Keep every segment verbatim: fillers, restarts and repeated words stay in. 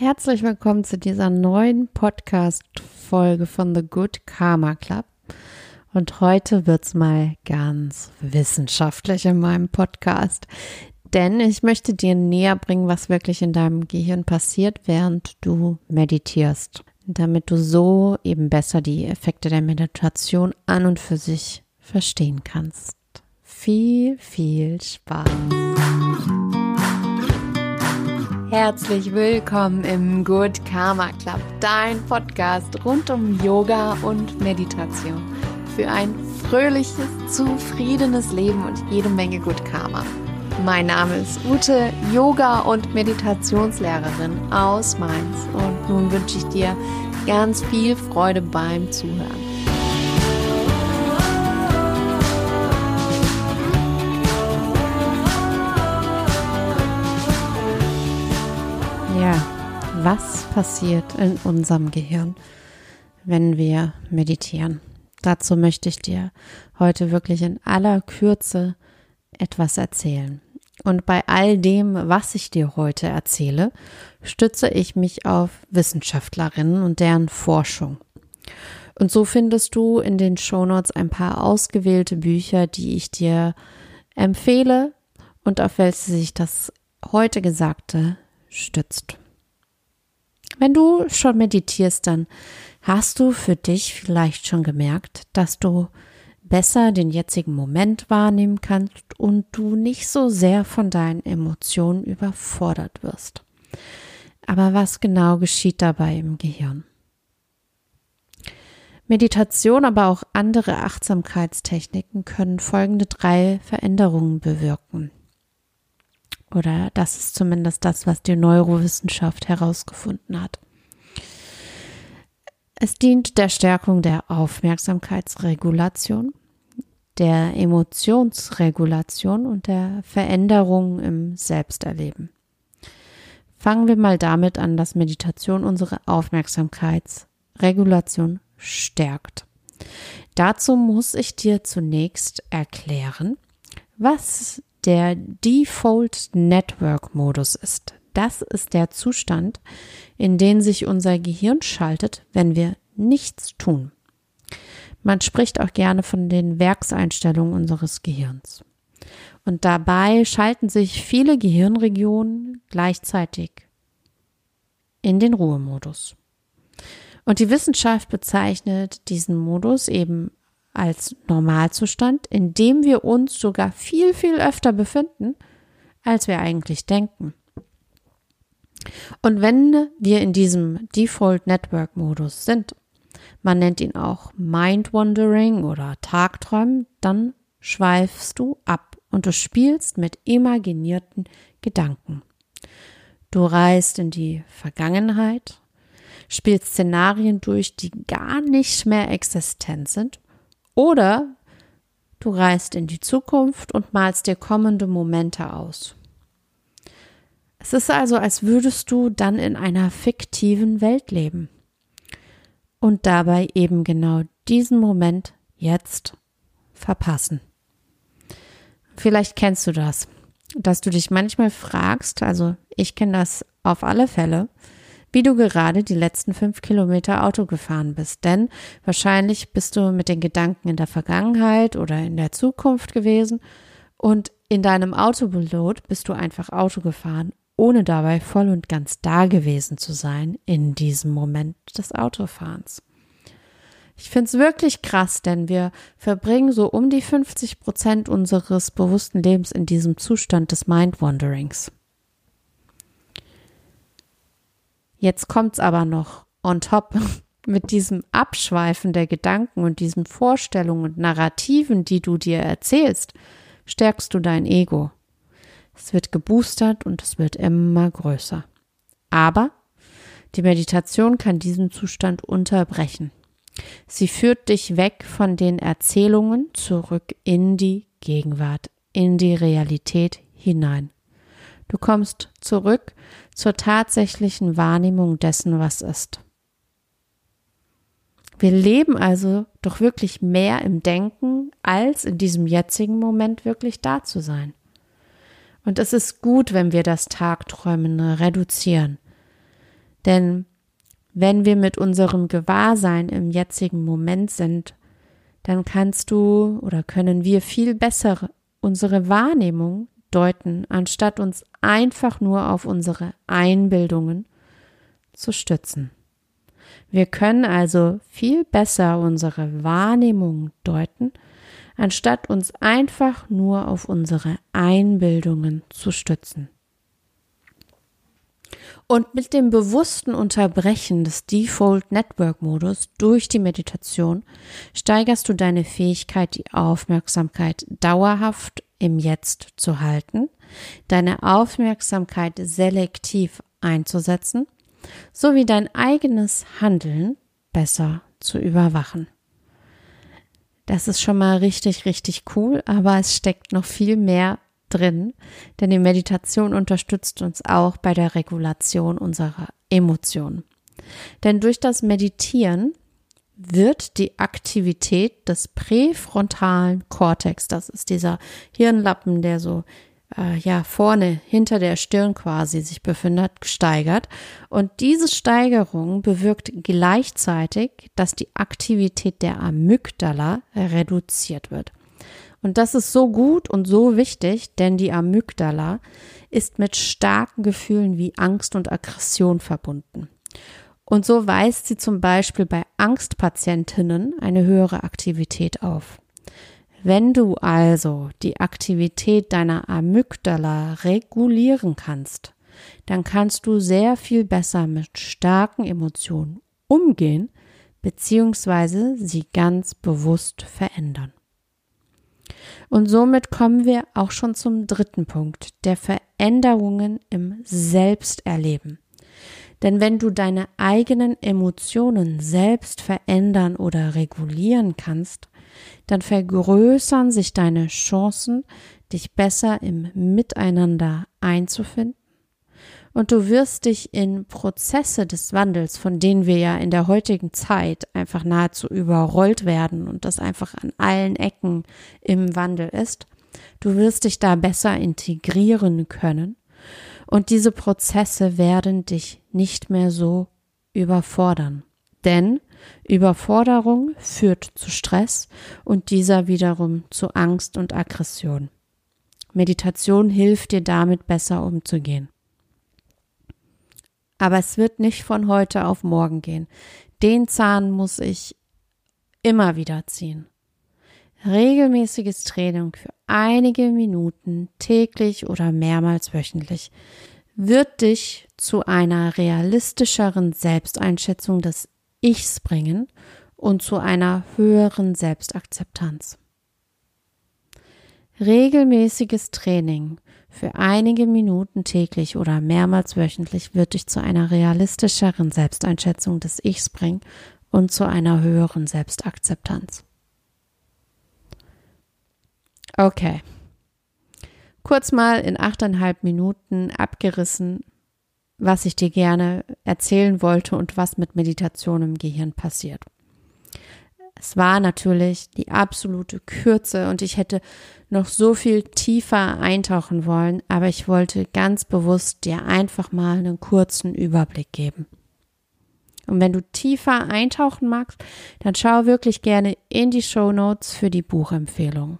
Herzlich willkommen zu dieser neuen Podcast-Folge von The Good Karma Club. Und heute wird's mal ganz wissenschaftlich in meinem Podcast, denn ich möchte dir näher bringen, was wirklich in deinem Gehirn passiert, während du meditierst, damit du so eben besser die Effekte der Meditation an und für sich verstehen kannst. Viel, viel Spaß! Herzlich willkommen im Good Karma Club, dein Podcast rund um Yoga und Meditation für ein fröhliches, zufriedenes Leben und jede Menge Good Karma. Mein Name ist Ute, Yoga- und Meditationslehrerin aus Mainz, und nun wünsche ich dir ganz viel Freude beim Zuhören. Was passiert in unserem Gehirn, wenn wir meditieren? Dazu möchte ich dir heute wirklich in aller Kürze etwas erzählen. Und bei all dem, was ich dir heute erzähle, stütze ich mich auf Wissenschaftlerinnen und deren Forschung. Und so findest du in den Shownotes ein paar ausgewählte Bücher, die ich dir empfehle und auf welche sich das heute Gesagte stützt. Wenn du schon meditierst, dann hast du für dich vielleicht schon gemerkt, dass du besser den jetzigen Moment wahrnehmen kannst und du nicht so sehr von deinen Emotionen überfordert wirst. Aber was genau geschieht dabei im Gehirn? Meditation, aber auch andere Achtsamkeitstechniken können folgende drei Veränderungen bewirken. Oder das ist zumindest das, was die Neurowissenschaft herausgefunden hat. Es dient der Stärkung der Aufmerksamkeitsregulation, der Emotionsregulation und der Veränderung im Selbsterleben. Fangen wir mal damit an, dass Meditation unsere Aufmerksamkeitsregulation stärkt. Dazu muss ich dir zunächst erklären, was der Default-Network-Modus ist. Das ist der Zustand, in den sich unser Gehirn schaltet, wenn wir nichts tun. Man spricht auch gerne von den Werkseinstellungen unseres Gehirns. Und dabei schalten sich viele Gehirnregionen gleichzeitig in den Ruhemodus. Und die Wissenschaft bezeichnet diesen Modus eben als Normalzustand, in dem wir uns sogar viel, viel öfter befinden, als wir eigentlich denken. Und wenn wir in diesem Default-Network-Modus sind, man nennt ihn auch Mind-Wandering oder Tagträumen, dann schweifst du ab und du spielst mit imaginierten Gedanken. Du reist in die Vergangenheit, spielst Szenarien durch, die gar nicht mehr existent sind. Oder du reist in die Zukunft und malst dir kommende Momente aus. Es ist also, als würdest du dann in einer fiktiven Welt leben und dabei eben genau diesen Moment jetzt verpassen. Vielleicht kennst du das, dass du dich manchmal fragst, also ich kenne das auf alle Fälle, wie du gerade die letzten fünf Kilometer Auto gefahren bist. Denn wahrscheinlich bist du mit den Gedanken in der Vergangenheit oder in der Zukunft gewesen und in deinem Autopilot bist du einfach Auto gefahren, ohne dabei voll und ganz da gewesen zu sein in diesem Moment des Autofahrens. Ich finde es wirklich krass, denn wir verbringen so um die fünfzig Prozent unseres bewussten Lebens in diesem Zustand des Mind-Wanderings. Jetzt kommt's aber noch on top mit diesem Abschweifen der Gedanken und diesen Vorstellungen und Narrativen, die du dir erzählst, stärkst du dein Ego. Es wird geboostert und es wird immer größer. Aber die Meditation kann diesen Zustand unterbrechen. Sie führt dich weg von den Erzählungen zurück in die Gegenwart, in die Realität hinein. Du kommst zurück zur tatsächlichen Wahrnehmung dessen, was ist. Wir leben also doch wirklich mehr im Denken, als in diesem jetzigen Moment wirklich da zu sein. Und es ist gut, wenn wir das Tagträumen reduzieren. Denn wenn wir mit unserem Gewahrsein im jetzigen Moment sind, dann kannst du oder können wir viel besser unsere Wahrnehmung deuten, anstatt uns einfach nur auf unsere Einbildungen zu stützen. Wir können also viel besser unsere Wahrnehmung deuten, anstatt uns einfach nur auf unsere Einbildungen zu stützen. Und mit dem bewussten Unterbrechen des Default-Network-Modus durch die Meditation steigerst du deine Fähigkeit, die Aufmerksamkeit dauerhaft im Jetzt zu halten, deine Aufmerksamkeit selektiv einzusetzen, sowie dein eigenes Handeln besser zu überwachen. Das ist schon mal richtig, richtig cool, aber es steckt noch viel mehr drin, denn die Meditation unterstützt uns auch bei der Regulation unserer Emotionen. Denn durch das Meditieren wird die Aktivität des präfrontalen Kortex, das ist dieser Hirnlappen, der so äh, ja vorne hinter der Stirn quasi sich befindet, gesteigert. Und diese Steigerung bewirkt gleichzeitig, dass die Aktivität der Amygdala reduziert wird. Und das ist so gut und so wichtig, denn die Amygdala ist mit starken Gefühlen wie Angst und Aggression verbunden. Und so weist sie zum Beispiel bei Angstpatientinnen eine höhere Aktivität auf. Wenn du also die Aktivität deiner Amygdala regulieren kannst, dann kannst du sehr viel besser mit starken Emotionen umgehen bzw. sie ganz bewusst verändern. Und somit kommen wir auch schon zum dritten Punkt, der Veränderungen im Selbsterleben. Denn wenn du deine eigenen Emotionen selbst verändern oder regulieren kannst, dann vergrößern sich deine Chancen, dich besser im Miteinander einzufinden. Und du wirst dich in Prozesse des Wandels, von denen wir ja in der heutigen Zeit einfach nahezu überrollt werden und das einfach an allen Ecken im Wandel ist, du wirst dich da besser integrieren können und diese Prozesse werden dich nicht mehr so überfordern. Denn Überforderung führt zu Stress und dieser wiederum zu Angst und Aggression. Meditation hilft dir damit besser umzugehen. Aber es wird nicht von heute auf morgen gehen. Den Zahn muss ich immer wieder ziehen. Regelmäßiges Training für einige Minuten täglich oder mehrmals wöchentlich wird dich zu einer realistischeren Selbsteinschätzung des Ichs bringen und zu einer höheren Selbstakzeptanz. Regelmäßiges Training für einige Minuten täglich oder mehrmals wöchentlich wird dich zu einer realistischeren Selbsteinschätzung des Ichs bringen und zu einer höheren Selbstakzeptanz. Okay, kurz mal in achteinhalb Minuten abgerissen, was ich dir gerne erzählen wollte und was mit Meditation im Gehirn passiert. Es war natürlich die absolute Kürze und ich hätte noch so viel tiefer eintauchen wollen, aber ich wollte ganz bewusst dir einfach mal einen kurzen Überblick geben. Und wenn du tiefer eintauchen magst, dann schau wirklich gerne in die Shownotes für die Buchempfehlung.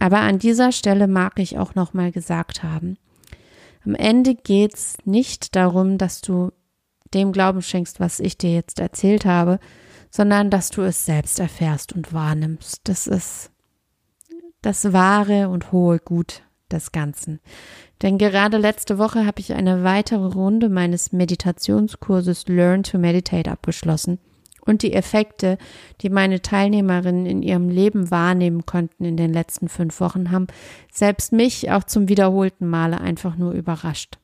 Aber an dieser Stelle mag ich auch nochmal gesagt haben, am Ende geht's nicht darum, dass du dem Glauben schenkst, was ich dir jetzt erzählt habe, sondern dass du es selbst erfährst und wahrnimmst. Das ist das wahre und hohe Gut des Ganzen. Denn gerade letzte Woche habe ich eine weitere Runde meines Meditationskurses Learn to Meditate abgeschlossen und die Effekte, die meine Teilnehmerinnen in ihrem Leben wahrnehmen konnten in den letzten fünf Wochen, haben selbst mich auch zum wiederholten Male einfach nur überrascht.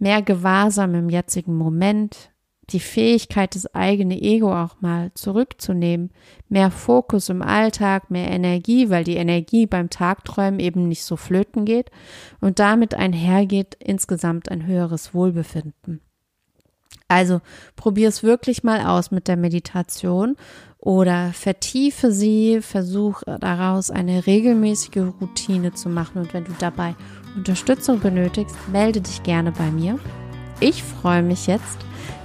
Mehr Gewahrsam im jetzigen Moment, die Fähigkeit, das eigene Ego auch mal zurückzunehmen, mehr Fokus im Alltag, mehr Energie, weil die Energie beim Tagträumen eben nicht so flöten geht und damit einhergeht insgesamt ein höheres Wohlbefinden. Also probier es wirklich mal aus mit der Meditation oder vertiefe sie, versuch daraus eine regelmäßige Routine zu machen und wenn du dabei Unterstützung benötigst, melde dich gerne bei mir. Ich freue mich jetzt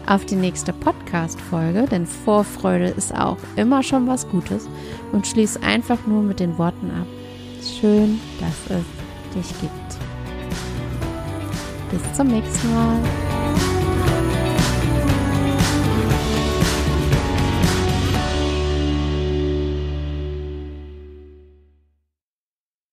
auf die nächste Podcast-Folge, denn Vorfreude ist auch immer schon was Gutes und schließ einfach nur mit den Worten ab: Schön, dass es dich gibt. Bis zum nächsten Mal.